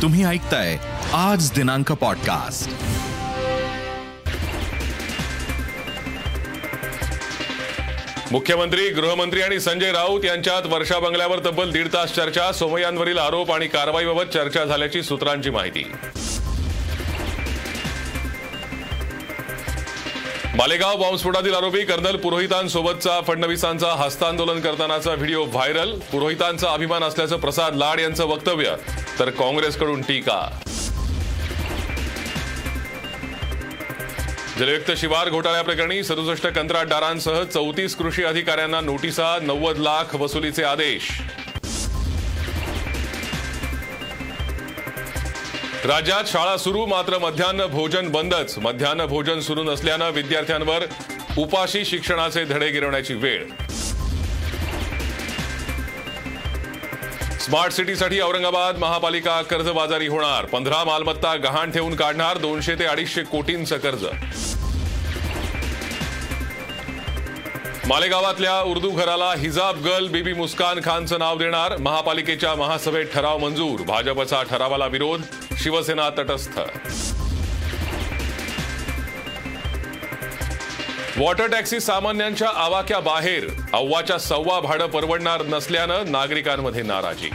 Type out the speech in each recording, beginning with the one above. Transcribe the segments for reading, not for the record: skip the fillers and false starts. तुम्ही ऐकताय आज दिनांक पॉडकास्ट. मुख्यमंत्री, गृहमंत्री आणि संजय राऊत यांच्यात वर्षा बंगल्यावर तब्बल 1.5 तास चर्चा. सोमय्यांवरील आरोप आणि कारवाईबाबत चर्चा झाल्याची सूत्रांची माहिती. मालेगाव बॉम्बस्फोटातील आरोपी कर्नल पुरोहितांसोबतचा फडणवीसांचा हस्तांदोलन करतानाचा व्हिडिओ व्हायरल. पुरोहितांचा अभिमान असल्याचं प्रसाद लाड यांचं वक्तव्य, तर काँग्रेसकडून टीका. जलयुक्त शिवार घोटाळ्याप्रकरणी 67 कंत्राटदारांसह 34 कृषी अधिकाऱ्यांना नोटिसा, 90 लाख वसुलीचे आदेश. राज्यात शाळा सुरू, मात्र मध्यान्ह भोजन बंदच. मध्यान्ह भोजन सुरू नसल्यानं विद्यार्थ्यांवर उपाशी शिक्षणाचे धडे गिरवण्याची वेळ. स्मार्ट सिटीसाठी औरंगाबाद महापालिका कर्जबाजारी होणार. 15 मालमत्ता गहाण ठेवून काढणार 200 ते 250 कोटींचं कर्ज. मालेगावातल्या उर्दू घराला हिजाब गर्ल बीबी मुस्कान खानचं नाव देणार. महापालिकेच्या महासभेत ठराव मंजूर. भाजपचा ठरावाला विरोध, शिवसेना तटस्थ. वॉटर टॅक्सी सामान्यांच्या आवाक्याबाहेर, अव्वाच्या सव्वा भाडं परवडणार नसल्यानं नागरिकांमध्ये नाराजी.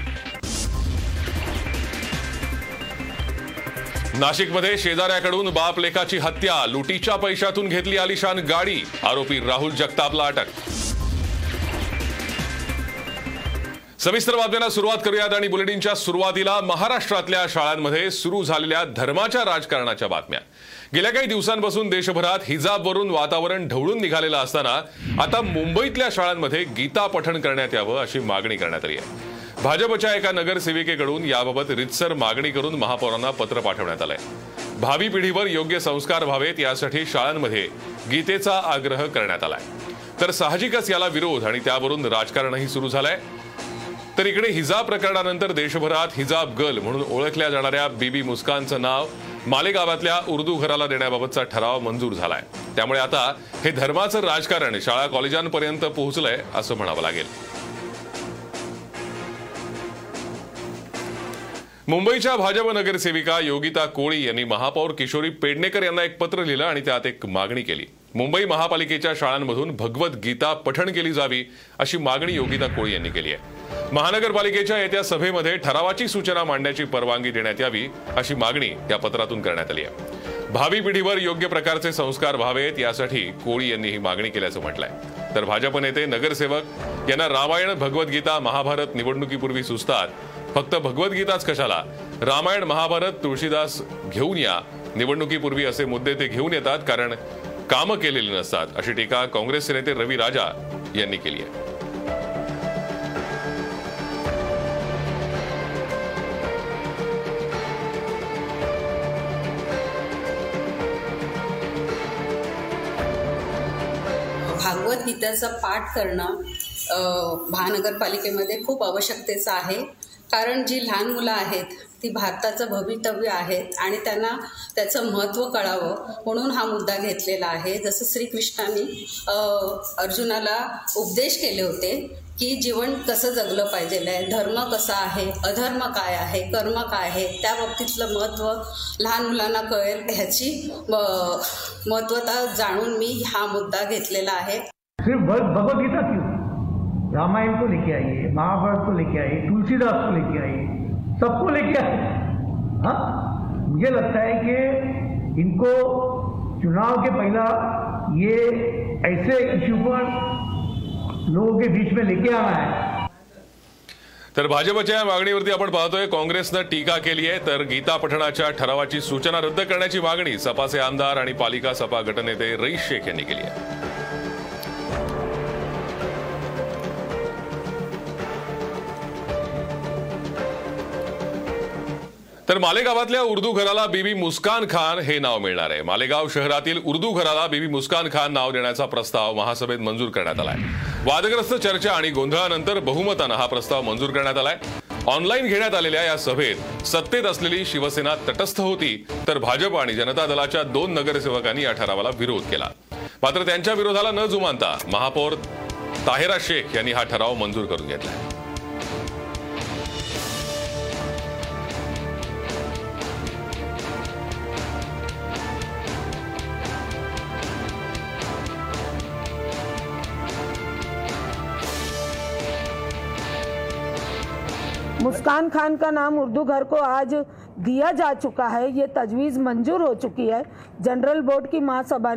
नाशिकमध्ये शेजाऱ्याकडून बाप लेकाची हत्या, लुटीच्या पैशातून घेतली आलिशान गाडी. आरोपी राहुल जगतापला अटक. सविस्तर बातम्यांना सुरुवात करूयात आणि बुलेटिनच्या सुरुवातीला महाराष्ट्रातल्या शाळांमध्ये सुरू झालेल्या धर्माच्या राजकारणाच्या बातम्या. गेल्या काही दिवसांपासून देशभरात हिजाबवरून वातावरण ढवळून निघालेलं असताना आता मुंबईतल्या शाळांमध्ये गीता पठण करण्यात यावं अशी मागणी करण्यात आली आहे. भाजपच्या एका नगरसेविकेकडून याबाबत रीतसर मागणी करून महापौरांना पत्र पाठवण्यात आलंय. भावी पिढीवर योग्य संस्कार व्हावेत यासाठी शाळांमध्ये गीतेचा आग्रह करण्यात आलाय. तर साहजिकच याला विरोध आणि त्यावरून राजकारणही सुरू झालंय. तर इकडे हिजाब प्रकरणानंतर देशभरात हिजाब गर्ल म्हणून ओळखल्या जाणाऱ्या बीबी मुस्कानचं नाव मालेगावातल्या उर्दू घराला देण्याबाबतचा ठराव मंजूर झालाय. त्यामुळे आता हे धर्माचं राजकारण शाळा कॉलेजांपर्यंत पोहोचलंय असं म्हणावं लागेल. मुंबईच्या भाजप नगरसेविका योगिता कोळी यांनी महापौर किशोरी पेडणेकर यांना एक पत्र लिहिलं आणि त्यात एक मागणी केली. मुंबई महापालिकेच्या शाळांमधून भगवद्गीता पठण केली जावी अशी मागणी योगिता कोळी यांनी केली आहे. महानगरपालिकेच्या येत्या सभेमध्ये ठरावाची सूचना मांडण्याची परवानगी देण्यात यावी अशी मागणी या पत्रातून करण्यात आली आहे. भावी पिढीवर योग्य प्रकारचे संस्कार व्हावेत यासाठी कोळी यांनी ही मागणी केल्याचं म्हटलंय. तर भाजप नेते नगरसेवक यांना रामायण, भगवद्गीता, महाभारत निवडणुकीपूर्वी सुचतात, फक्त भगवद्गीताच कशाला, रामायण महाभारत तुळशीदास घेऊन या. निवडणुकीपूर्वी असे मुद्दे ते घेऊन येतात कारण कामं केलेली नसतात अशी टीका काँग्रेसचे नेते रवी यांनी केली आहे. भागवद्गीताचा पाठ करणं महानगरपालिकेमध्ये खूप आवश्यकतेचं आहे, कारण जी लहान मुलं आहेत ती भारताचं भवितव्य आहेत आणि त्यांना त्याचं महत्त्व कळावं म्हणून हा मुद्दा घेतलेला आहे. जसं श्रीकृष्णांनी अर्जुनाला उपदेश केले होते की जीवन कसं जगलं पाहिजे आहे, धर्म कसा आहे, अधर्म काय आहे, कर्म काय आहे, त्या बाबतीतलं महत्त्व लहान मुलांना कळेल ह्याची महत्त्वता जाणून मी हा मुद्दा घेतलेला आहे. भगवद्गीता रामायण को लेके आइए, महाभारत को लेके आइए, तुलसीदास को लेके आइए, सबको लेके आइए. हाँ, मुझे लगता है कि इनको चुनाव के पहला ये ऐसे इश्यू पर लोगों के बीच में लेके आना है. तर भाजपच्या मागणीवरती आपण पाहतोय काँग्रेसनं टीका केली आहे. तर गीता पठणाच्या ठरावाची सूचना रद्द करण्याची मागणी सपाचे आमदार आणि पालिका सपा गटनेते रवी शेख यांनी केली आहे. तर मालेगावातल्या उर्दू घराला बीबी मुस्कान खान हे नाव मिळणार आहे. मालेगाव शहरातील उर्दू घराला बीबी मुस्कान खान नाव देण्याचा प्रस्ताव महासभेत मंजूर करण्यात आलाय. वादग्रस्त चर्चा आणि गोंधळानंतर बहुमतानं हा प्रस्ताव मंजूर करण्यात आलाय. ऑनलाईन घेण्यात आलेल्या या सभेत सत्तेत असलेली शिवसेना तटस्थ होती, तर भाजप आणि जनता दलाच्या 2 नगरसेवकांनी या ठरावाला विरोध केला. मात्र त्यांच्या विरोधाला न जुमानता महापौर ताहिरा शेख यांनी हा ठराव मंजूर करून घेतला. मुस्कान खान का नाम उर्दू घर को आज दिया जा चुका है, ये तजवीज़ मंजूर हो चुकी है। जनरल बोर्ड की महासभा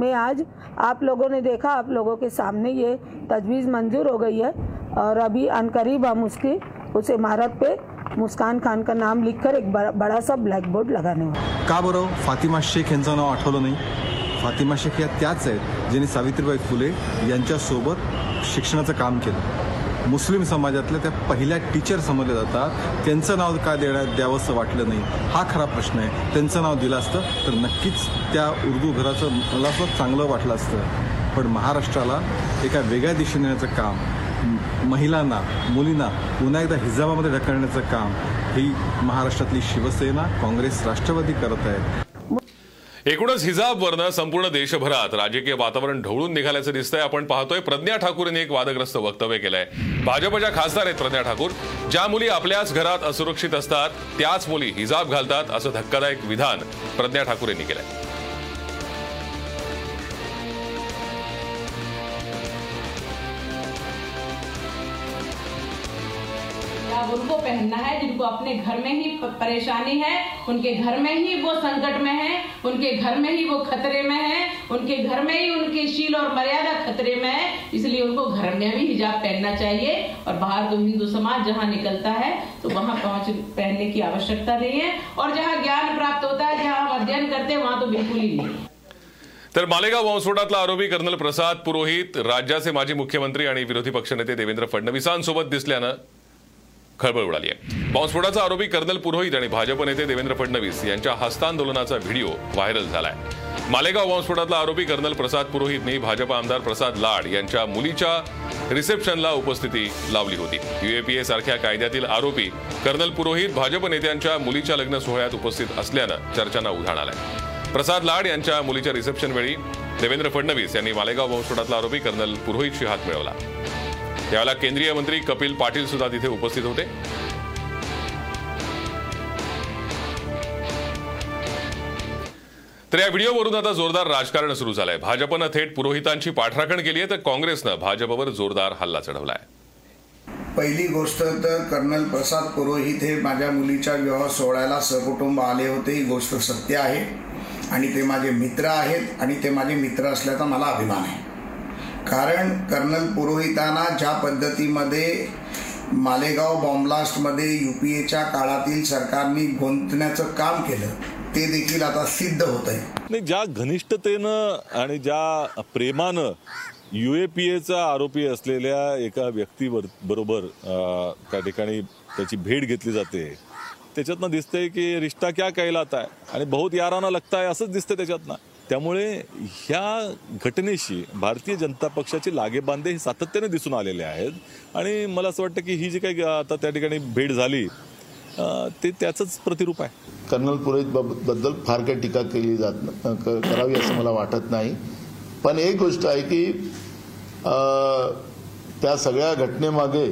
में आज आप लोगों ने देखा, आप लोगों के सामने ये तजवीज़ मंजूर हो गई है और अभी अनकरीब हम उसकी उस इमारत पे मुस्कान खान का नाम लिखकर एक बड़ा सा ब्लैक बोर्ड लगाने वाला। का बरं फातिमा शेख यांचं नाव आठवलं नाही? फातिमा शेख या त्याच आहेत ज्यांनी सावित्रीबाई फुले यांच्यासोबत शिक्षणाचं काम केलं। मुस्लिम समाजातल्या त्या पहिल्या टीचर समजल्या जातात, त्यांचं नाव का द्यावंसं वाटलं नाही हा खरा प्रश्न आहे। त्यांचं नाव दिलं असतं तर नक्कीच त्या उर्दू घराचं मला असं चांगलं वाटलं असतं, पण महाराष्ट्राला एका वेगळ्या दिशेने नेण्याचं काम, महिलांना मुलींना पुन्हा एकदा हिजाबामध्ये ढकलण्याचं काम ही महाराष्ट्रातली शिवसेना काँग्रेस राष्ट्रवादी करत आहेत। एकूणच हिजाबवरनं संपूर्ण देशभरात राजकीय वातावरण ढवळून निघाल्याचं दिसतंय। आपण पाहतोय प्रज्ञा ठाकूरने एक वादग्रस्त वक्तव्य केलंय। भाजपच्या खासदार आहेत प्रज्ञा ठाकूर, ज्या मुली आपल्याच घरात असुरक्षित असतात त्याच मुली हिजाब घालतात असं धक्कादायक विधान प्रज्ञा ठाकूर यांनी केलंय। उनको पहनना है जिनको अपने घर में ही परेशानी है, उनके घर में ही वो संकट में है, उनके घर में ही वो खतरे में है, उनके घर में ही उनकी शील और मर्यादा खतरे में है, इसलिए उनको घर में भी हिजाब पहनना चाहिए। और बाहर तो हिंदू समाज जहाँ निकलता है तो वहाँ पहनने की आवश्यकता नहीं है, और जहाँ ज्ञान प्राप्त होता है, जहाँ हम अध्ययन करते हैं वहाँ तो बिल्कुल ही नहीं। तर मालेगाव बॉम्बस्फोटातला आरोपी कर्नल प्रसाद पुरोहित राज्याचे माजी मुख्यमंत्री आणि विरोधी पक्षनेते देवेंद्र फडणवीसांसोबत दिसल्यानं खळबळ उडाली आहे। बॉम्बस्फोटाचा आरोपी कर्नल पुरोहित आणि भाजप नेते देवेंद्र फडणवीस यांच्या हस्तांदोलनाचा व्हिडिओ व्हायरल झालाय। मालेगाव बॉम्बस्फोटातला आरोपी कर्नल प्रसाद पुरोहितने भाजप आमदार प्रसाद लाड यांच्या मुलीच्या रिसेप्शनला उपस्थिती लावली होती। यूएपीए सारख्या कायद्यातील आरोपी कर्नल पुरोहित भाजप नेत्यांच्या मुलीच्या लग्न सोहळ्यात उपस्थित असल्यानं चर्चांना उधाण आलंय। प्रसाद लाड यांच्या मुलीच्या रिसेप्शन वेळी देवेंद्र फडणवीस यांनी मालेगाव बॉम्बस्फोटातला आरोपी कर्नल पुरोहितशी हात मिळवला। त्याला केंद्रीय मंत्री कपिल पाटील सुद्धा तिथे उपस्थित होते। तर या व्हिडिओवरून आता जोरदार राजकारण सुरू झालंय। भाजपनं थेट पुरोहितांची पाठराखण केली आहे तर काँग्रेसनं भाजपवर जोरदार हल्ला चढवलाय। पहिली गोष्ट तर कर्नल प्रसाद पुरोहित हे माझ्या मुलीच्या विवाह सोहळ्याला सहकुटुंब आले होते, ही गोष्ट सत्य आहे आणि ते माझे मित्र आहेत आणि ते माझे मित्र असल्याचा मला अभिमान आहे। कारण कर्नल पुरोहितांना ज्या पद्धतीमध्ये मालेगाव बॉम्बलास्टमध्ये यूपीएच्या काळातील सरकारने गुंतण्याचं काम केलं ते देखील आता सिद्ध होत आहे। ज्या घनिष्ठतेनं आणि ज्या प्रेमानं यूएपीएचा आरोपी असलेल्या एका व्यक्तीवर बरोबर त्या ठिकाणी त्याची भेट घेतली जाते त्याच्यातनं दिसतंय की रिश्ता क्या कहलाता है आणि बहुत यारांना लगता है असंच दिसतं त्याच्यातनं। त्यामुळे ह्या घटनेशी भारतीय जनता पक्षाचे लागेबांधे हे सातत्याने दिसून आलेले आहेत आणि मला असं वाटतं की ही जी काही आता त्या ठिकाणी भेट झाली ते त्याचंच प्रतिरूप आहे। कर्नल पुरोहितबद्दल फार काही टीका केली जात करावी असं मला वाटत नाही, पण एक गोष्ट आहे की त्या सगळ्या घटनेमागे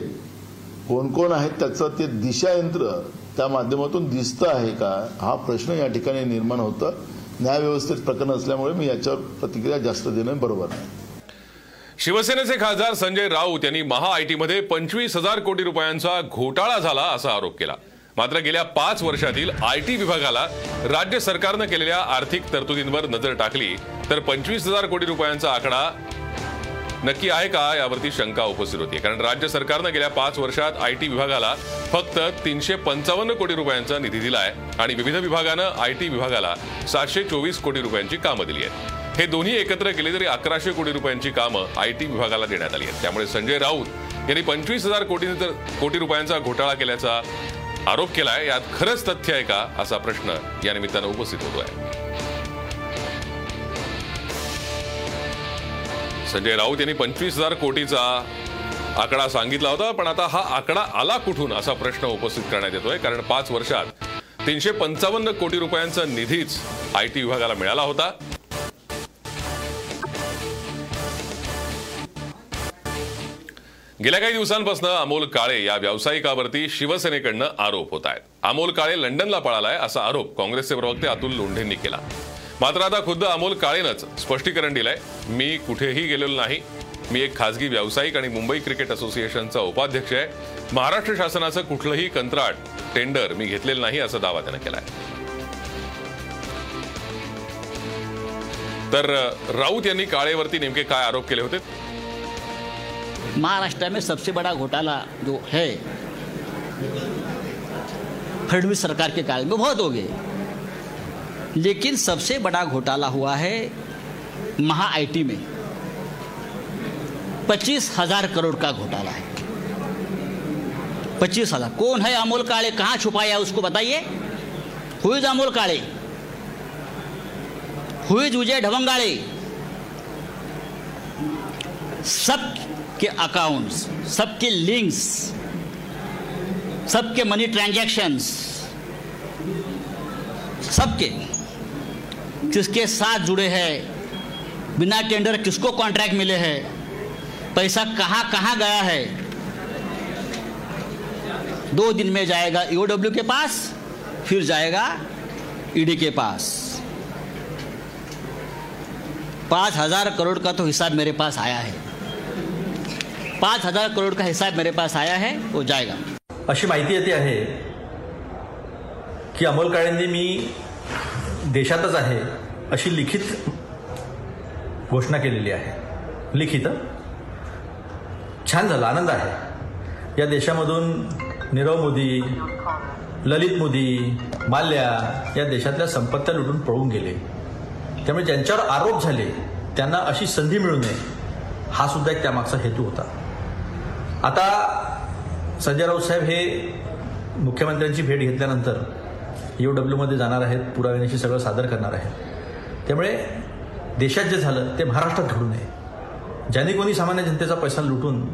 कोण कोण आहेत त्याचं ते दिशायंत्र त्या माध्यमातून दिसतं आहे का हा प्रश्न या ठिकाणी निर्माण होतं। न्यायव्यवस्थेत प्रकरण असल्यामुळे मी याच्यावर प्रतिक्रिया जास्त देणं बरोबर नाही। शिवसेनेचे खासदार संजय राऊत यांनी महाआयटीमध्ये 25,000 कोटी रुपयांचा घोटाळा झाला असा आरोप केला। मात्र गेल्या 5 वर्षातील आयटी विभागाला राज्य सरकारनं केलेल्या आर्थिक तरतुदींवर नजर टाकली तर 25,000 कोटी रुपयांचा आकडा नक्की आहे का यावरती शंका उपस्थित होती। कारण राज्य सरकारनं गेल्या 5 वर्षात आयटी विभागाला फक्त 355 कोटी रुपयांचा निधी दिला आहे आणि विविध विभागानं आयटी विभागाला 724 कोटी रुपयांची कामं दिली आहेत। हे दोन्ही एकत्र केले तरी 1100 कोटी रुपयांची कामं आयटी विभागाला देण्यात आली आहेत। त्यामुळे संजय राऊत यांनी 25,000 कोटी रुपयांचा घोटाळा केल्याचा आरोप केला आहे, यात खरंच तथ्य आहे का असा प्रश्न या निमित्तानं उपस्थित होतो आहे। संजय राऊत यांनी 25,000 कोटीचा आकडा सांगितला होता, पण आता हा आकडा आला कुठून असा प्रश्न उपस्थित करण्यात येतोय। कारण 5 वर्षात 355 कोटी रुपयांचा निधीच आयटी विभागाला मिळाला होता। गेल्या काही दिवसांपासून अमोल काळे या व्यावसायिकावरती शिवसेनेकडनं आरोप होत आहेत। अमोल काळे लंडनला पळालाय असा आरोप काँग्रेसचे प्रवक्ते अतुल लोंढेंनी केला। मात्र आता खुद्द अमोल काळेनंच स्पष्टीकरण दिलंय, मी कुठेही गेलेलो नाही, मी एक खासगी व्यावसायिक आणि मुंबई क्रिकेट असोसिएशनचा उपाध्यक्ष आहे. महाराष्ट्र शासनाचं कुठलंही कंत्राट टेंडर मी घेतलेलं नाही असा दावा त्यानं केला आहे. तर राऊत यांनी काळेवरती नेमके काय आरोप केले होते? महाराष्ट्र में सबसे बड़ा घोटाला जो है फडणवीस सरकार के काल में बहुत हो गए, लेकिन सबसे बड़ा घोटाला हुआ है महाआईटी में 25,000 करोड़ का घोटाला है. 25,000 कौन है? अमोल काले. कहाँ छुपाया उसको बताइए. हुईज अमोल काले, हुईज विजय ढवंगाले, सबके अकाउंट्स, सबके लिंक्स, सबके मनी ट्रांजैक्शंस, सबके किसके साथ जुड़े हैं, बिना टेंडर किसको कॉन्ट्रैक्ट मिले हैं, पैसा कहाँ कहाँ गया है. 2 दिन में जाएगा ईओडब्ल्यू के पास, फिर जाएगा ईडी के पास. 5,000 करोड़ का तो हिसाब मेरे पास आया है. 5,000 करोड़ का हिसाब मेरे पास आया है, वो जाएगा. अशी माहिती येते आहे की अमोल काळेंनी मी देशातच आहे अशी लिखित घोषणा केलेली आहे. लिखित छान झाला, आनंद आहे. या देशामधून नीरव मोदी, ललित मोदी, माल्या या देशातल्या संपत्त्या लुटून पळून गेले. त्यामुळे ज्यांच्यावर आरोप झाले त्यांना अशी संधी मिळू नये हा सुद्धा एक त्यामागचा हेतू होता. आता संजय राऊत साहेब हे मुख्यमंत्र्यांची भेट घेतल्यानंतर ईओडब्ल्यूमध्ये जाणार आहेत, पुराव्यानिशी सगळं सादर करणार आहेत. त्यामुळे देशात जे झालं ते महाराष्ट्रात घडू नये. ज्यांनी कोणी सामान्य जनतेचा पैसा लुटून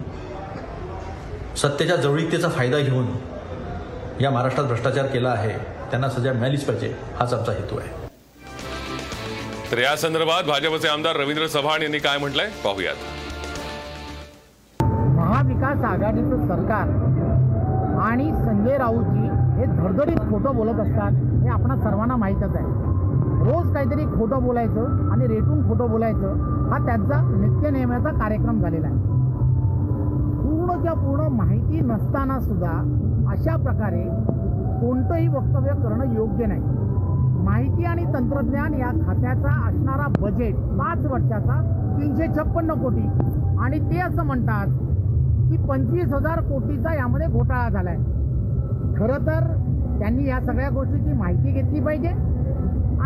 सत्तेच्या जवळीकतेचा फायदा घेऊन या महाराष्ट्रात भ्रष्टाचार केला आहे त्यांना सजा मिळालीच पाहिजे, हाच आमचा हेतू आहे. तर या संदर्भात भाजपचे आमदार रवींद्र चव्हाण यांनी काय म्हटलंय पाहूयात. महाविकास आघाडीचं सरकार आणि संजय राऊतजी हे धडधडीत खोटं बोलत असतात हे आपणा सर्वांना माहीतच आहे. रोज काहीतरी खोटं बोलायचं आणि रेटून खोटं बोलायचं हा त्यांचा नित्यनेमाचा कार्यक्रम झालेला आहे. पूर्णच्या पूर्ण माहिती नसताना सुद्धा अशा प्रकारे कोणतंही वक्तव्य करणं योग्य नाही. माहिती आणि तंत्रज्ञान या खात्याचा असणारा बजेट 5 वर्षाचा 356 कोटी आणि ते असं म्हणतात की 25,000 कोटीचा यामध्ये घोटाळा झाला आहे. खरं तर त्यांनी या सगळ्या गोष्टीची माहिती घेतली पाहिजे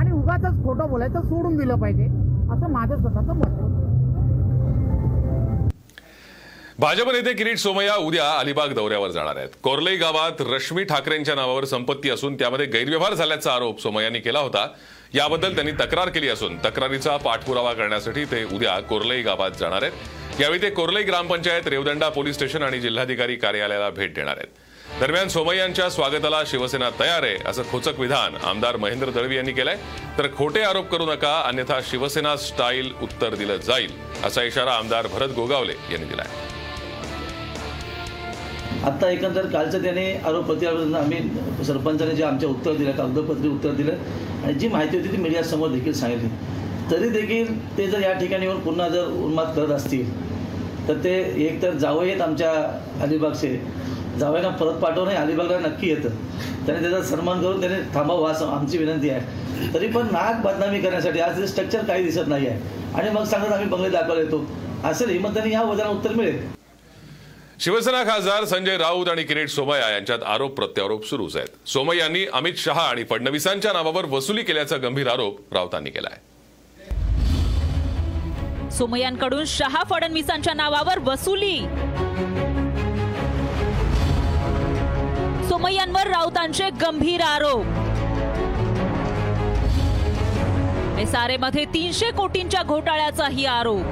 आणि उगाचच खोटं बोलायचं सोडून दिलं पाहिजे असं माझं स्वतःचं मत आहे. भाजप नेते किरीट सोमय्या उद्या अलिबाग दौऱ्यावर जाणार आहेत. कोर्लई गावात रश्मी ठाकरेंच्या नावावर संपत्ती असून त्यामध्ये गैरव्यवहार झाल्याचा आरोप सोमय्यांनी केला होता. याबद्दल त्यांनी तक्रार केली असून तक्रारीचा पाठपुरावा करण्यासाठी ते उद्या कोर्लई गावात जाणार आहेत. यावेळी ते कोर्लई ग्रामपंचायत, रेवदंडा पोलीस स्टेशन आणि जिल्हाधिकारी कार्यालयाला भेट देणार आहेत. दरम्यान सोमय्यांच्या स्वागताला शिवसेना तयार आहे असं खोचक विधान आमदार महेंद्र दळवी यांनी केलंय. तर खोटे आरोप करू नका अन्यथा शिवसेना स्टाईल उत्तर दिलं जाईल असा इशारा आमदार भरत गोगावले यांनी दिलाय. आता एकंदर कालचं त्याने आरोप प्रत्यारोप आम्ही सरपंचाने जे आमच्या उत्तर दिलं, कागदपत्री उत्तर दिलं आणि जी माहिती होती ती मीडियासमोर देखील सांगितली. तरी देखील ते जर या ठिकाणी येऊन पुन्हा जर उन्माद करत असतील तर ते एकतर जावं येत आमच्या अलिबागचे जावयांना परत पाठवणे अलिबागला नक्की येतं. त्याने त्याचा सन्मान करून त्याने थांबावं असं आमची विनंती आहे. तरी पण नाक बदनामी करण्यासाठी आज स्ट्रक्चर काही दिसत नाही आहे आणि मग सांगत आम्ही बंगले दाखवले येतो असं हिमंतांनी या वजनाला उत्तर मिळेल. शिवसेना खासदार संजय राऊत आणि किरीट सोमय्या यांच्यात आरोप प्रत्यारोप सुरूच आहेत. सोमय्या यांनी अमित शाह आणि फडणवीसांच्या नावावर वसुली केल्याचा गंभीर आरोप राऊतांनी केला आहे. सोमय्यांकडून शहा फडणवीसांच्या नावावर वसुली, सोमय्यांवर राऊतांचे गंभीर आरोप. एसआरएमध्ये 300 कोटींच्या घोटाळ्याचाही आरोप.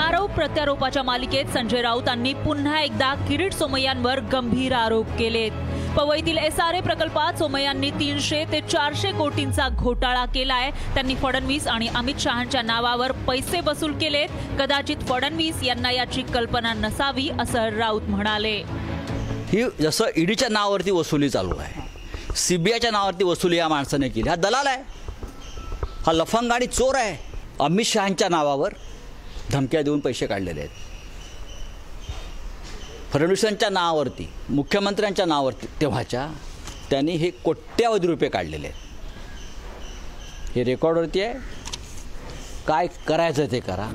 आरोप प्रत्यारोपाच्या मालिकेत संजय राऊतांनी पुन्हा एकदा किरीट सोमय्यांवर गंभीर आरोप केलेत. पवईतील एसआरए प्रकल्पात सोमय्यांनी 300 ते 400 कोटींचा घोटाळा केलाय. त्यांनी फडणवीस आणि अमित शहांच्या नावावर पैसे वसूल केलेत. कदाचित फडणवीस यांना याची कल्पना नसावी असं राऊत म्हणाले. ही जसं ईडीच्या नावावरती वसुली चालू आहे, सीबीआयच्या नावावरती वसुली या माणसाने केली, हा दलाल आहे. हा लफंग आणि चोर आहे, अमित शहाच्या नावावर धमक्या देऊन पैसे काढलेले आहेत, फडणवीसांच्या नावावरती, मुख्यमंत्र्यांच्या नावावरती तेव्हाच्या, त्यांनी हे कोट्यावधी रुपये काढलेले आहेत. हे रेकॉर्डवरती आहे, काय करायचं ते करा.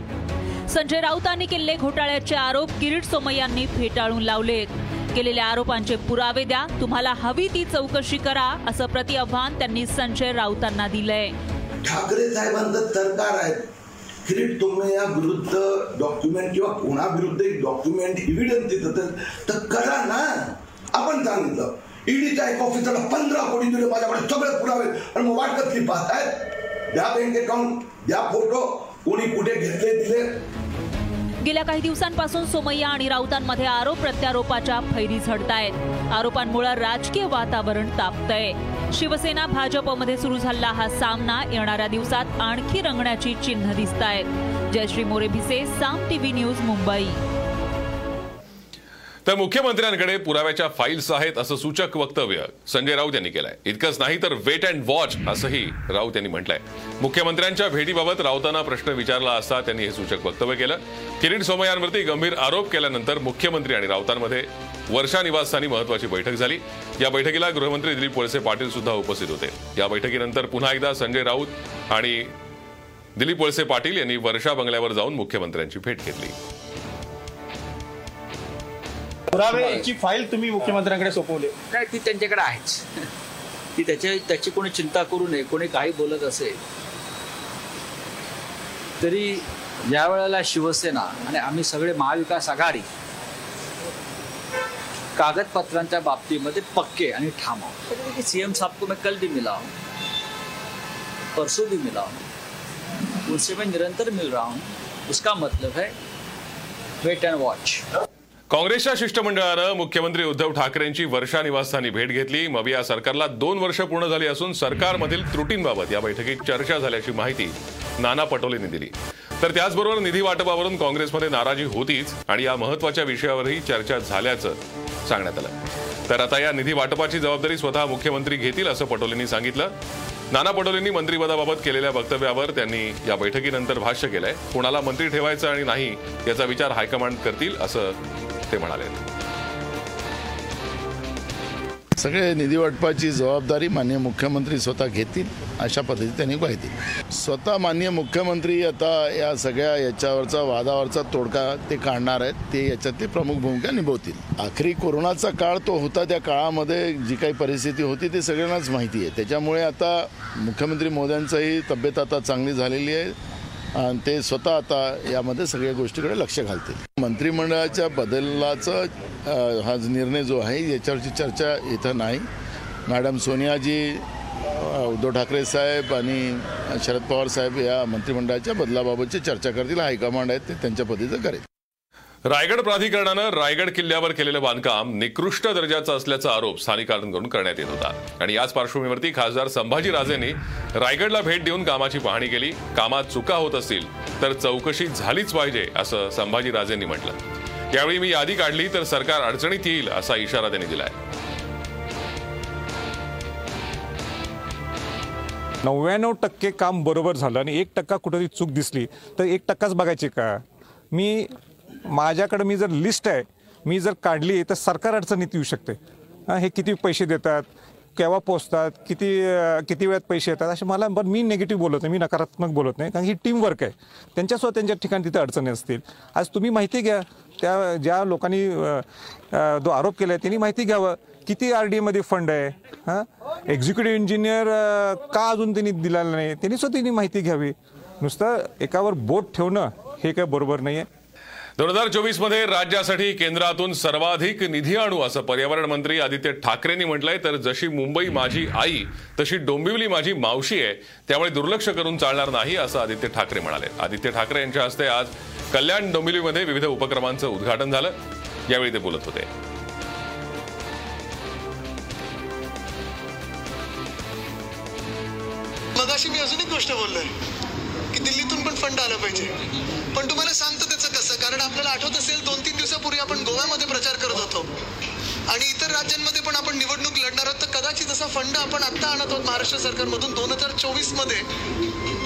संजय राऊतांनी केलेले घोटाळ्याचे आरोप किरीट सोमय्यांनी फेटाळून लावलेत. केलेल्या आरोपांचे पुरावे द्या, तुम्हाला हवी ती चौकशी करा, असं प्रतिआव्हान त्यांनी संजय राऊतांना दिलंय. ठाकरे साहेबांचं सरकार आहे, किरीट सोमय्या विरुद्ध डॉक्युमेंट किंवा कोणाविरुद्ध डॉक्युमेंट एव्हिडन्स देत असेल तर करा ना. आपण सांगितलं ईडीच्या एक ऑफिसरला 15 कोटी दिले, माझ्याकडे सगळे पुरावे आणि मग वाटकतली पाहत आहेत, द्या बँक अकाउंट, द्या फोटो, कोणी कुठे घेतले दिले. गेल्या काही दिवसांपासून सोमय्या आणि राऊतांमध्ये आरोप प्रत्यारोपाच्या फैरी झडतायत. आरोपांमुळे राजकीय वातावरण तापतंय. शिवसेना भाजपमध्ये सुरू झालेला हा सामना येणाऱ्या दिवसात आणखी रंगण्याची चिन्ह दिसतायत. जयश्री मोरे भिसे, साम टीव्ही न्यूज, मुंबई. तर मुख्यमंत्र्यांकडे पुराव्याच्या फाईल्स आहेत असं सूचक वक्तव्य संजय राऊत यांनी केलंय. इतकंच नाही तर वेट अँड वॉच असंही राऊत यांनी म्हटलंय. मुख्यमंत्र्यांच्या भेटीबाबत राऊतांना प्रश्न विचारला असता त्यांनी हे सूचक वक्तव्य केलं. किरीट सोमय्यांवरती गंभीर आरोप केल्यानंतर मुख्यमंत्री आणि राऊतांमध्ये वर्षा निवासस्थानी महत्वाची बैठक झाली. या बैठकीला गृहमंत्री दिलीप वलसे पाटील सुद्धा उपस्थित होते. या बैठकीनंतर पुन्हा एकदा संजय राऊत आणि दिलीप वलसे पाटील यांनी वर्षा बंगल्यावर जाऊन मुख्यमंत्र्यांची भेट घेतली. पुराव्याची फाईल तुम्ही मुख्यमंत्र्यांकडे सोपवली नाही, ती त्यांच्याकडे आहेच. ती त्याची कोणी चिंता करू नये. कोणी काही बोलत असेल तरी ज्या वेळेला शिवसेना आणि आम्ही सगळे महाविकास आघाडी कागदपत्रांच्या बाबतीमध्ये पक्के आणि ठाम आहोत. सीएम साहब को मैं कल भी मिला हूं, परसों भी मिला हूं, उनसे मैं निरंतर मिल रहा हूं. उसका मतलब है वेट एंड वॉच. काँग्रेसच्या शिष्टमंडळानं मुख्यमंत्री उद्धव ठाकरेंची वर्षा निवासस्थानी भेट घेतली. मविया सरकारला 2 वर्ष पूर्ण झाली असून सरकारमधील त्रुटींबाबत या बैठकीत चर्चा झाल्याची माहिती नाना पटोलेंनी दिली. तर त्याचबरोबर निधी वाटपावरून काँग्रेसमध्ये नाराजी होतीच आणि या महत्त्वाच्या विषयावरही चर्चा झाल्याचं सांगण्यात आलं. तर आता या निधी वाटपाची जबाबदारी स्वतः मुख्यमंत्री घेतील असं पटोलेंनी सांगितलं. नाना पटोलेंनी मंत्रिपदाबाबत केलेल्या वक्तव्यावर त्यांनी या बैठकीनंतर भाष्य केलंय. कोणाला मंत्री ठेवायचं आणि नाही याचा विचार हायकमांड करतील असं ते म्हणाले. सगळे निधी वाटपाची जबाबदारी माननीय मुख्यमंत्री स्वतः घेतील अशा पद्धतीने त्यांनी माहिती. स्वतः माननीय मुख्यमंत्री आता या सगळ्या याच्यावरचा वादावरचा तोडगा ते काढणार आहेत. ते याच्यातली प्रमुख भूमिका निभावतील. आखरी कोरोनाचा काळ तो होता, त्या काळामध्ये जी काही परिस्थिती होती ते सगळ्यांनाच माहिती आहे. त्याच्यामुळे आता मुख्यमंत्री मोदींचंही तब्येत आता चांगली झालेली आहे आणि ते स्वतः आता यामध्ये सगळ्या गोष्टीकडे लक्ष घालतील. मंत्रिमंडळाच्या बदलाचा हा निर्णय जो आहे याच्यावरची चर्चा इथं नाही. मॅडम सोनियाजी, उद्धव ठाकरे साहेब आणि शरद पवार साहेब या मंत्रिमंडळाच्या बदलाबाबतची चर्चा करतील. हायकमांड आहेत ते त्यांच्या पद्धतीचं करेल. रायगड प्राधिकरणानं रायगड किल्ल्यावर केलेलं बांधकाम निकृष्ट दर्जाचं असल्याचा आरोप स्थानिकांकडून करण्यात येत होता आणि याच पार्श्वभूमीवरती खासदार संभाजीराजेंनी रायगडला भेट देऊन कामाची पाहणी केली. कामात चुका होत असतील तर चौकशी झालीच पाहिजे असं संभाजीराजेंनी म्हटलं. यावेळी मी यादी काढली तर सरकार अडचणीत येईल असा इशारा त्यांनी दिलाय. 99% काम बरोबर झालं आणि 1% कुठेतरी चूक दिसली तर 1%च बघायची का? माझ्याकडे जर लिस्ट आहे, मी जर काढली तर सरकार अडचणीत येऊ शकते. हे किती पैसे देतात, केव्हा पोचतात, किती वेळात पैसे येतात, असे मला पण मी नेगेटिव्ह बोलत नाही, मी नकारात्मक बोलत नाही. कारण ही टीमवर्क आहे. त्यांच्यासोबत त्यांच्या ठिकाणी तिथे अडचणी असतील. आज तुम्ही माहिती घ्या, त्या ज्या लोकांनी जो आरोप केला आहे त्यांनी माहिती घ्यावं किती RDमध्ये फंड आहे. एक्झिक्युटिव्ह इंजिनियर का अजून त्यांनी दिलेला नाही, त्यांनी माहिती घ्यावी. नुसतं एकावर बोट ठेवणं हे काय बरोबर नाही आहे. 2024 मध्ये राज्यासाठी केंद्रातून सर्वाधिक निधी आणू असं पर्यावरण मंत्री आदित्य ठाकरेंनी म्हटलंय. तर जशी मुंबई माझी आई तशी डोंबिवली माझी मावशी आहे, त्यामुळे दुर्लक्ष करून चालणार नाही असं आदित्य ठाकरे म्हणाले. आदित्य ठाकरे यांच्या हस्ते आज कल्याण डोंबिवलीमध्ये विविध उपक्रमांचं उद्घाटन झालं. यावेळी ते बोलत होते. मगाशी मी अजून एक गोष्ट बोललोय की दिल्लीतून पण फंड आलं पाहिजे, पण तुम्हाला सांगतो त्याचं कसं. कारण आपल्याला आठवत असेल 2-3 दिवसापूर्वी आपण गोव्यामध्ये प्रचार करत होतो आणि इतर राज्यांमध्ये पण आपण निवडणूक लढणार आहोत. तर कदाचित असा फंड आपण आत्ता आणत आहोत महाराष्ट्र सरकारमधून 2024 मध्ये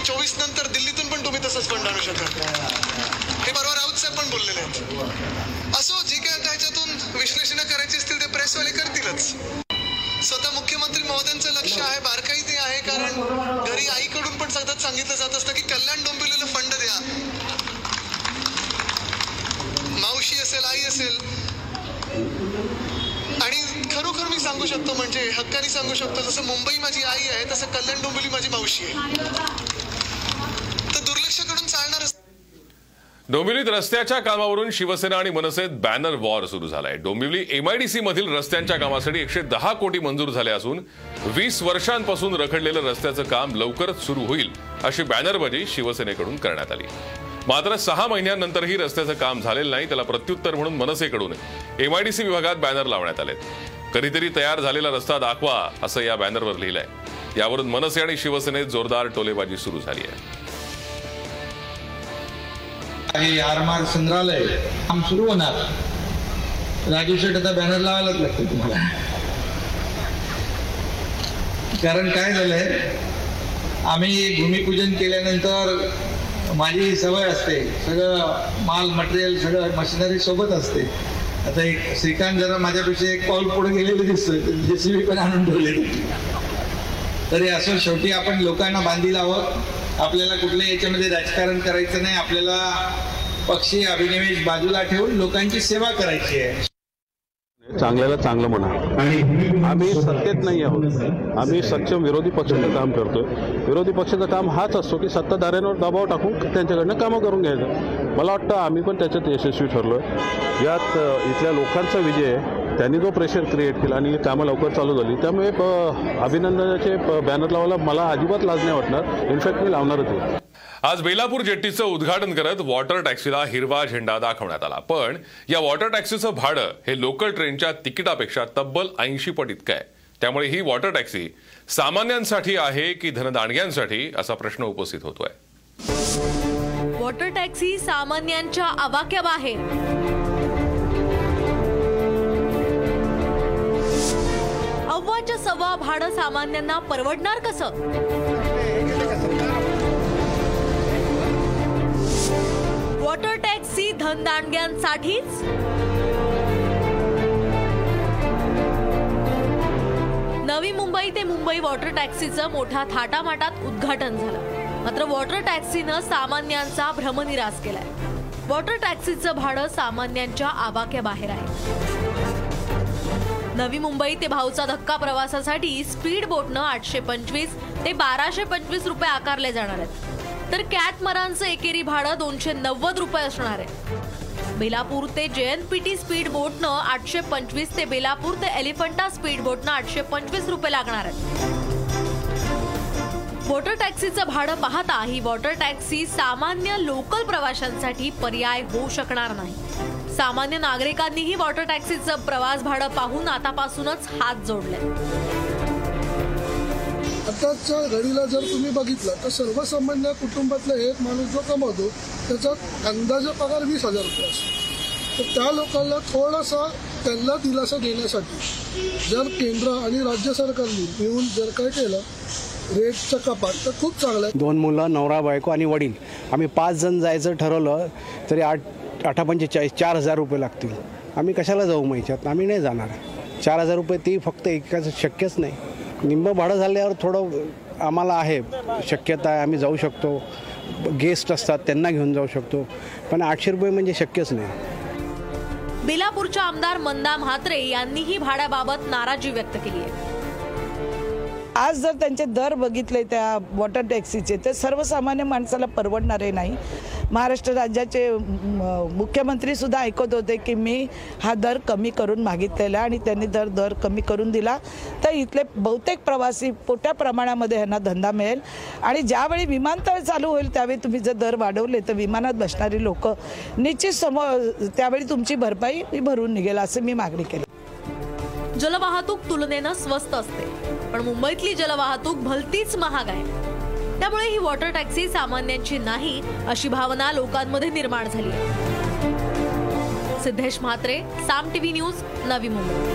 24 नंतर दिल्लीतून पण तुम्ही तसंच फंड आणू शकता. हे बरोबर राऊत साहेब पण बोललेले आहेत. असो, जी काय त्याच्यातून विश्लेषण करायची असतील ते प्रेसवाले करतीलच. स्वतः मुख्यमंत्री महोदयांचं लक्ष आहे, बारकाई ते आहे, कारण घरी आईकडून पण सतत सांगितलं जात असतं की कल्याण डोंबिवलीला फंड द्या. मावशी असेल, आई असेल, आणि खरोखर मी सांगू शकतो, म्हणजे हक्काने सांगू शकतो, जसं मुंबई माझी आई आहे तसं कल्याण डोंबिवली माझी मावशी आहे. तर दुर्लक्ष करून चालणार. डोंबिवलीत रस्त्याच्या कामावरून शिवसेना आणि मनसेत बॅनर वॉर सुरू झालाय. डोंबिवली एमआयडीसी मधील रस्त्यांच्या कामासाठी 110 कोटी मंजूर झाले असून 20 वर्षांपासून रखडलेलं रस्त्याचं काम लवकरच सुरू होईल अशी बॅनरबाजी शिवसेनेकडून करण्यात आली. मात्र 6 महिन्यांनंतरही रस्त्याचं काम झालेलं नाही. त्याला प्रत्युत्तर म्हणून मनसेकडून एमआयडीसी विभागात बॅनर लावण्यात आले. कधीतरी तयार झालेला रस्ता दाखवा असं या बॅनरवर लिहिलंय. यावरून मनसे आणि शिवसेनेत जोरदार टोलेबाजी सुरू झाली आहे. आरमार संग्रहालय काम सुरू होणार. राजीव शेठ आता बॅनर लावायलाच लागतो तुम्हाला, कारण काय झालंय, आम्ही भूमिपूजन केल्यानंतर माझी सवय असते सगळं माल मटेरियल सगळं मशिनरी सोबत असते. आता एक श्रीकांत जरा माझ्यापेक्षा एक पाऊल पुढे गेलेलं दिसतोय, JCB पण आणून ठेवले. तरी असं शेवटी आपण लोकांना बांधील आहोत. आपल्याला कुठल्याही याच्यामध्ये राजकारण करायचं नाही. आपल्याला पक्षी अभिनिवेश बाजूला ठेवून लोकांची सेवा करायची आहे. चांगल्याला चांगलं म्हणा. आम्ही सत्तेत नाही आहोत, आम्ही सक्षम विरोधी पक्षाचं काम करतोय. विरोधी पक्षाचं काम हाच असतो की सत्ताधाऱ्यांवर दबाव टाकून त्यांच्याकडनं कामं करून घ्यायचं. मला वाटतं आम्ही पण त्याच्यात यशस्वी ठरलो. यात इथल्या लोकांचा विजय आहे. त्यांनी जो प्रेशर क्रिएट केला आणि कामं लवकर चालू झाली, त्यामुळे अभिनंदनाचे बॅनर लावायला मला अजिबात लाज नाही वाटणार. इनफॅक्ट मी लावणारच आहे. आज बेलापूर जेट्टीचं उद्घाटन करत वॉटर टॅक्सीला हिरवा झेंडा दाखवण्यात आला. पण या वॉटर टॅक्सीचं भाडं हे लोकल ट्रेनच्या तिकिटापेक्षा तब्बल 80 पट इतकं आहे. त्यामुळे ही वॉटर टॅक्सी सामान्यांसाठी आहे की धनदांडग्यांसाठी असा प्रश्न उपस्थित होतोय. वॉटर टॅक्सी सामान्यांच्या आवाक्याबाहेर. अव्वाच्या सव्वा भाडं सामान्यांना परवडणार कसं? वॉटर टॅक्सी धनदांडग्यांसाठीच? नवी मुंबई ते मुंबई वॉटर टॅक्सीचं मोठ्या थाटामाटात उद्घाटन झालं. मात्र वॉटर टॅक्सीनं सामान्यांचा भ्रमनिरास केलाय. वॉटर टॅक्सीचं भाडं सामान्यांच्या आवाक्याबाहेर आहे. नवी मुंबई ते भाऊचा धक्का प्रवासासाठी स्पीड बोटनं 825 ते 1225 रुपये आकारले जाणार आहेत. तर कॅटमरानचं एकेरी भाडं 290 रुपये असणार आहे. बेलापूर ते JNPT स्पीड बोटनं 825 ते बेलापूर ते एलिफंटा स्पीड बोटनं 825 रुपये लागणार आहेत. वॉटर टॅक्सीचं भाडं पाहता ही वॉटर टॅक्सी सामान्य लोकल प्रवाशांसाठी पर्याय होऊ शकणार नाही. सामान्य नागरिकांनीही वॉटर टॅक्सीचं प्रवास भाडं पाहून आतापासूनच हात जोडले. आताच्या घडीला जर तुम्ही बघितलं तर सर्वसामान्य कुटुंबातला एक माणूस जो कमवतो त्याचा अंदाजे पगार 20,000 रुपये असतो. तर त्या लोकांना थोडासा त्यांना दिलासा देण्यासाठी जर केंद्र आणि राज्य सरकारने मिळून जर काय केलं रेटचा कपात तर खूप चांगला आहे. 2 मुलं, नवरा बायको आणि वडील आम्ही 5 जण जायचं ठरवलं तरी 8 8 45 4,000 रुपये लागतील. आम्ही कशाला जाऊ माहिती? आम्ही नाही जाणार. 4,000 रुपये ते फक्त एकाचं शक्यच नाही. निंब भाडं झाल्यावर थोडं आम्हाला आहे शक्यता आहे, आम्ही जाऊ शकतो. गेस्ट असतात त्यांना घेऊन जाऊ शकतो, पण 800 रुपये म्हणजे शक्यच नाही. बेलापूरच्या आमदार मंदा म्हात्रे यांनीही भाड्याबाबत नाराजी व्यक्त केली आहे. आज जर त्यांचे दर बघितले त्या वॉटर टॅक्सीचे तर सर्वसामान्य माणसाला परवडणारे नाही. महाराष्ट्र राज्याचे मुख्यमंत्रीसुद्धा ऐकत होते की मी हा दर कमी करून मागितलेला आणि त्यांनी दर कमी करून दिला. तर इथले बहुतेक प्रवासी मोठ्या प्रमाणामध्ये ह्यांना धंदा मिळेल. आणि ज्यावेळी विमानतळ चालू होईल त्यावेळी तुम्ही जर दर वाढवले तर विमानात बसणारी लोक निश्चित त्यावेळी तुमची भरपाई भरून निघेल असं मी मागणी केली. जलवाहतूक तुलनेनं स्वस्त असते, पण मुंबईतली जलवाहतूक भलतीच महाग आहे. त्यामुळे ही वॉटर टॅक्सी सामान्यांची नाही अशी भावना लोकांमध्ये निर्माण झाली आहे. सिद्धेश म्हात्रे, साम TV न्यूज, नवी मुंबई.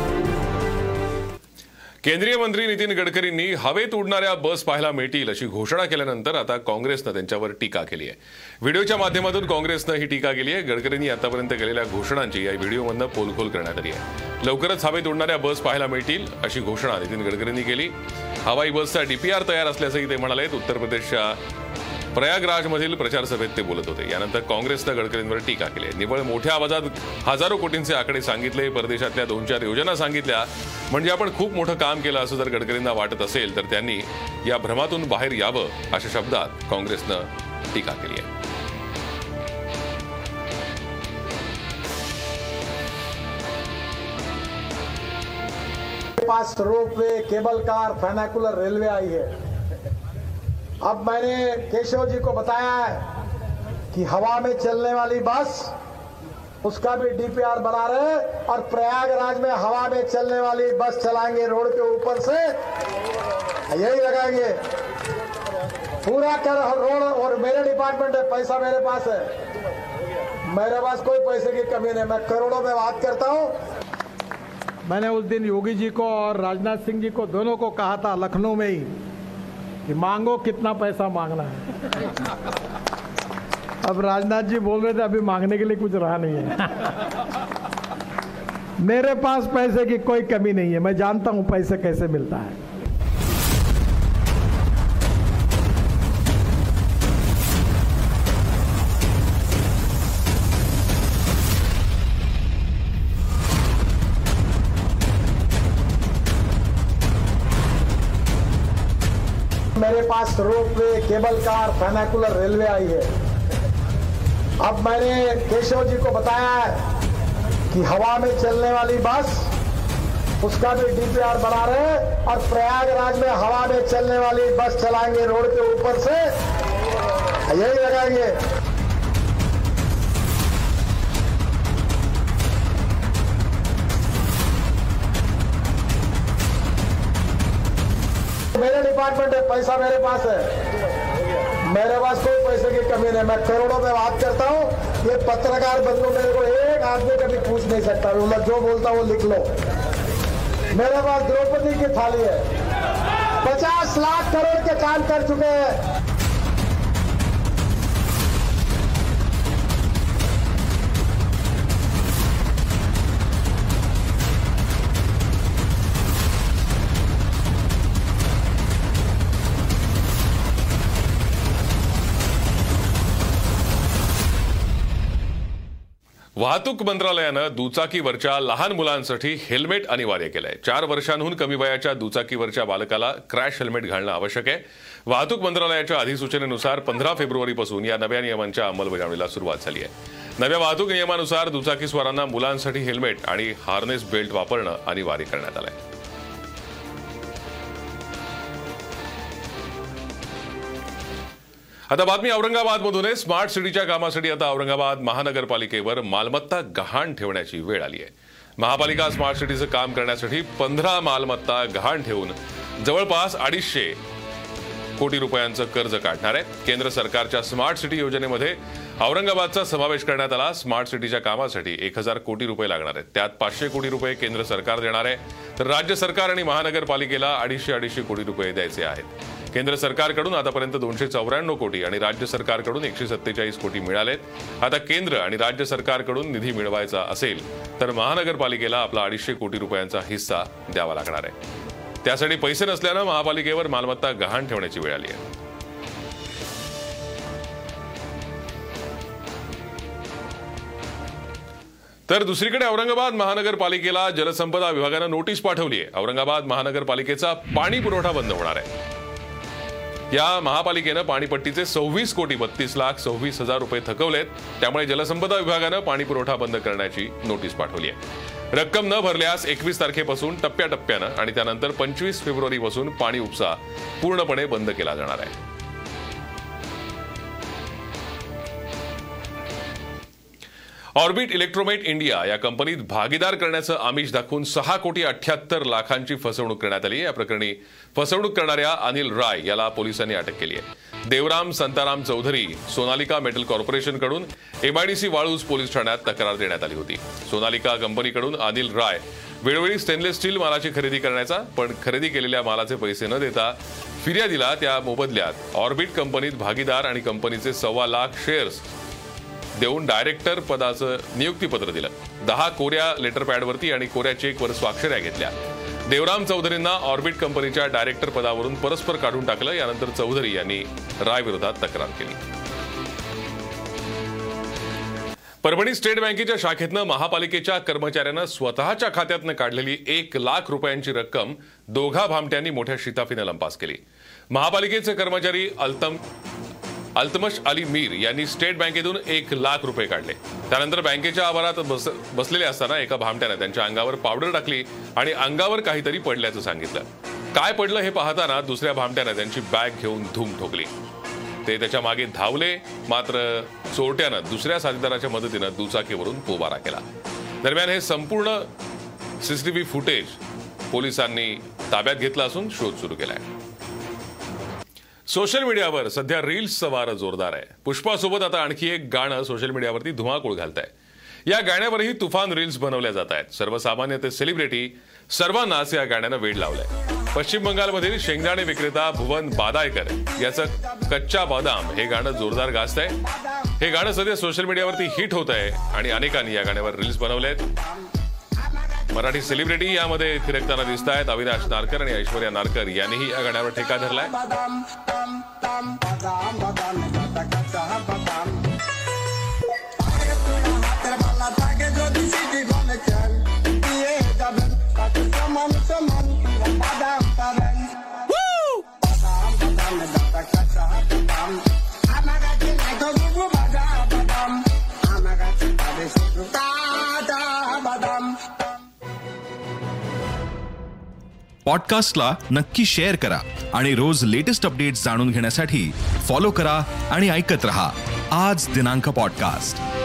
केंद्रीय मंत्री नितीन गडकरींनी हवेत उडणाऱ्या बस पाहायला मिळतील अशी घोषणा केल्यानंतर आता काँग्रेसनं त्यांच्यावर टीका केली आहे. व्हिडिओच्या माध्यमातून काँग्रेसनं ही टीका केली आहे. गडकरींनी आतापर्यंत केलेल्या घोषणांची या व्हिडिओमधनं पोलखोल करण्यात आली आहे. लवकरच हवेत उडणाऱ्या बस पाहायला मिळतील अशी घोषणा नितीन गडकरींनी केली. हवाई बसचा डीपीआर तयार असल्याचंही ते म्हणाले. उत्तर प्रदेशच्या प्रयागराजमधील प्रचारसभेत ते बोलत होते. यानंतर काँग्रेसनं गडकरींवर टीका केली. निव्वळ मोठ्या आवाजात हजारो कोटींचे आकडे सांगितले, परदेशातल्या 2-4 योजना सांगितल्या, म्हणजे आपण खूप मोठं काम केलं असं जर गडकरींना वाटत असेल तर त्यांनी या भ्रमातून बाहेर यावं अशा शब्दात काँग्रेसनं टीका केली आहे. पास ropeway, cable car, funicular railway आई है. अब मैंने केशव जी को बताया है कि हवा में चलने वाली बस उसका भी डीपीआर बना रहे हैं और प्रयागराज में हवा में चलने वाली बस चलाएंगे, रोड के ऊपर से यही लगाएंगे पूरा कर रोड. और मेरे डिपार्टमेंट है, पैसा मेरे पास है, मेरे पास कोई पैसे की कमी नहीं, मैं करोड़ों में बात करता हूँ. मैंने उस दिन योगी जी को और राजनाथ सिंह जी को दोनों को कहा था लखनऊ में ही कि मांगो कितना पैसा मांगना है. अब राजनाथ जी बोल रहे थे अभी मांगने के लिए कुछ रहा नहीं है. मेरे पास पैसे की कोई कमी नहीं है, मैं जानता हूं पैसे कैसे मिलता है. मेरे पास ropeway, cable car, funicular railway आई है. अब मैंने केशव जी को बताया है कि हवा में चलने वाली बस उसका भी डीपीआर बना रहे हैं और प्रयागराज में हवा में चलने वाली बस चलाएंगे, रोड के ऊपर से यही लगाएंगे. मेरे डिपार्टमेंट है, पैसा मेरे पास है, मेरे पास कोई पैसे की कमी नहीं, मैं करोड़ों में बात करता हूँ. ये पत्रकार बंधु मेरे को एक आदमी कभी पूछ नहीं सकता, मैं जो बोलता हूँ लिख लो. मेरे पास द्रौपदी की थाली है. 50 लाख करोड़ के काम कर चुके हैं. वाहतूक मंत्रालयानं दुचाकीवरच्या लहान मुलांसाठी हेल्मेट अनिवार्य केलंय. 4 वर्षांहून कमी वयाच्या दुचाकीवरच्या बालकाला क्रॅश हेल्मेट घालणं आवश्यक आहे. वाहतूक मंत्रालयाच्या अधिसूचनेनुसार 15 फेब्रुवारीपासून या नव्या नियमांच्या अंमलबजावणीला सुरुवात झाली आहे. नव्या वाहतूक नियमानुसार दुचाकीस्वारांना मुलांसाठी हेल्मेट आणि हार्नेस बेल्ट वापरणं अनिवार्य करण्यात आलं आहे. आता बातमी औरंगाबादमधून आहे. स्मार्ट सिटीच्या कामासाठी आता औरंगाबाद महानगरपालिकेवर मालमत्ता गहाण ठेवण्याची वेळ आली आहे. महापालिका स्मार्ट सिटीचं काम करण्यासाठी 15 मालमत्ता गहाण ठेवून जवळपास 250 कोटी रुपयांचं कर्ज काढणार आहे. केंद्र सरकारच्या स्मार्ट सिटी योजनेमध्ये औरंगाबादचा समावेश करण्यात आला. स्मार्ट सिटीच्या कामासाठी 1000 कोटी रुपये लागणार आहेत. त्यात 500 कोटी रुपये केंद्र सरकार देणार आहे, तर राज्य सरकार आणि महानगरपालिकेला 250-250 कोटी रुपये द्यायचे आहेत. केंद्र सरकारकडून आतापर्यंत 294 कोटी आणि राज्य सरकारकडून 147 कोटी मिळालेत. आता केंद्र आणि राज्य सरकारकडून निधी मिळवायचा असेल तर महानगरपालिकेला आपला 250 कोटी रुपयांचा हिस्सा द्यावा लागणार आहे. त्यासाठी पैसे नसल्यानं महापालिकेवर मालमत्ता गहाण ठेवण्याची वेळ आली आहे. तर दुसरीकडे औरंगाबाद महानगरपालिकेला जलसंपदा विभागानं नोटीस पाठवली आहे. औरंगाबाद महानगरपालिकेचा पाणी पुरवठा बंद होणार आहे. या महापालिकेनं पाणीपट्टीचे 26,32,26,000 रुपये थकवलेत. त्यामुळे जलसंपदा विभागानं पाणी पुरवठा बंद करण्याची नोटीस पाठवली आहे. रक्कम न भरल्यास 21 तारखेपासून टप्प्याटप्प्यानं आणि त्यानंतर 25 फेब्रुवारीपासून पाणी उपसा पूर्णपणे बंद केला जाणार आहे. ऑर्बिट इलेक्ट्रोमेट इंडिया या कंपनीत भागीदार करण्याचं आमिष दाखवून 6,78,00,000 फसवणूक करण्यात आली आहे. या प्रकरणी फसवणूक करणाऱ्या अनिल राय याला पोलिसांनी अटक केली आहे. देवराम संताराम चौधरी सोनालिका मेटल कॉर्पोरेशनकडून MIDC वाळूज पोलीस ठाण्यात तक्रार देण्यात आली होती. सोनालिका कंपनीकडून अनिल राय वेळोवेळी स्टेनलेस स्टील मालाची खरेदी करण्याचा पण खरेदी केलेल्या मालाचे पैसे न देता फिर्यादीला त्या मोबदल्यात ऑर्बिट कंपनीत भागीदार आणि कंपनीचे 2,25,000 शेअर्स देऊन डायरेक्टर पदाचं नियुक्तीपत्र दिलं. 10 कोऱ्या लेटरपॅडवरती आणि कोऱ्या चेकवर स्वाक्षऱ्या घेतल्या. देवराम चौधरींना ऑर्बिट कंपनीच्या डायरेक्टर पदावरून परस्पर काढून टाकलं. यानंतर चौधरी यांनी रायविरोधात तक्रार केली. परभणी स्टेट बँकेच्या शाखेतनं महापालिकेच्या कर्मचाऱ्यांना स्वतःच्या खात्यातनं काढलेली 1,00,000 रुपयांची रक्कम दोघा भामट्यांनी मोठ्या शिताफीनं लंपास केली. महापालिकेचे कर्मचारी अल्तमश अली मीर यांनी स्टेट बँकेतून 1,00,000 रुपये काढले. त्यानंतर बँकेच्या आवारात बसलेले असताना एका भामट्यानं त्यांच्या अंगावर पावडर टाकली आणि अंगावर काहीतरी पडल्याचं सांगितलं. काय पडलं हे पाहताना दुसऱ्या भामट्यानं त्यांची बॅग घेऊन धूम ठोकली. ते त्याच्या मागे धावले मात्र चोरट्यानं दुसऱ्या साथीदाराच्या मदतीनं दुचाकीवरून पोबारा केला. दरम्यान हे संपूर्ण CCTV फुटेज पोलिसांनी ताब्यात घेतलं असून शोध सुरू केलाय. सोशल मीडियावर सध्या रील्सचं वारं जोरदार आहे. पुष्पासोबत आता आणखी एक गाणं सोशल मीडियावरती धुमाकूळ घालत आहे. या गाण्यावरही तुफान रील्स बनवल्या जात आहेत. सर्वसामान्य ते सेलिब्रिटी सर्वांनाच या गाण्यानं वेड लावलाय. पश्चिम बंगालमधील शेंगदाणे विक्रेता भुवन बादायकर याचं कच्चा बादाम हे गाणं जोरदार गाजत आहे. हे गाणं सध्या सोशल मीडियावरती हिट होत आहे आणि अनेकांनी या गाण्यावर रील्स बनवल्या आहेत. मराठी सेलिब्रिटी यामध्ये थिरकताना दिसत आहेत. अविनाश नारकर आणि ऐश्वर्या नारकर यांनीही या गाण्यावर ठेका धरलाय. पॉडकास्टला नक्की शेअर करा आणि रोज लेटेस्ट अपडेट्स जाणून घेण्यासाठी फॉलो करा आणि ऐकत रहा आज दिनांक पॉडकास्ट.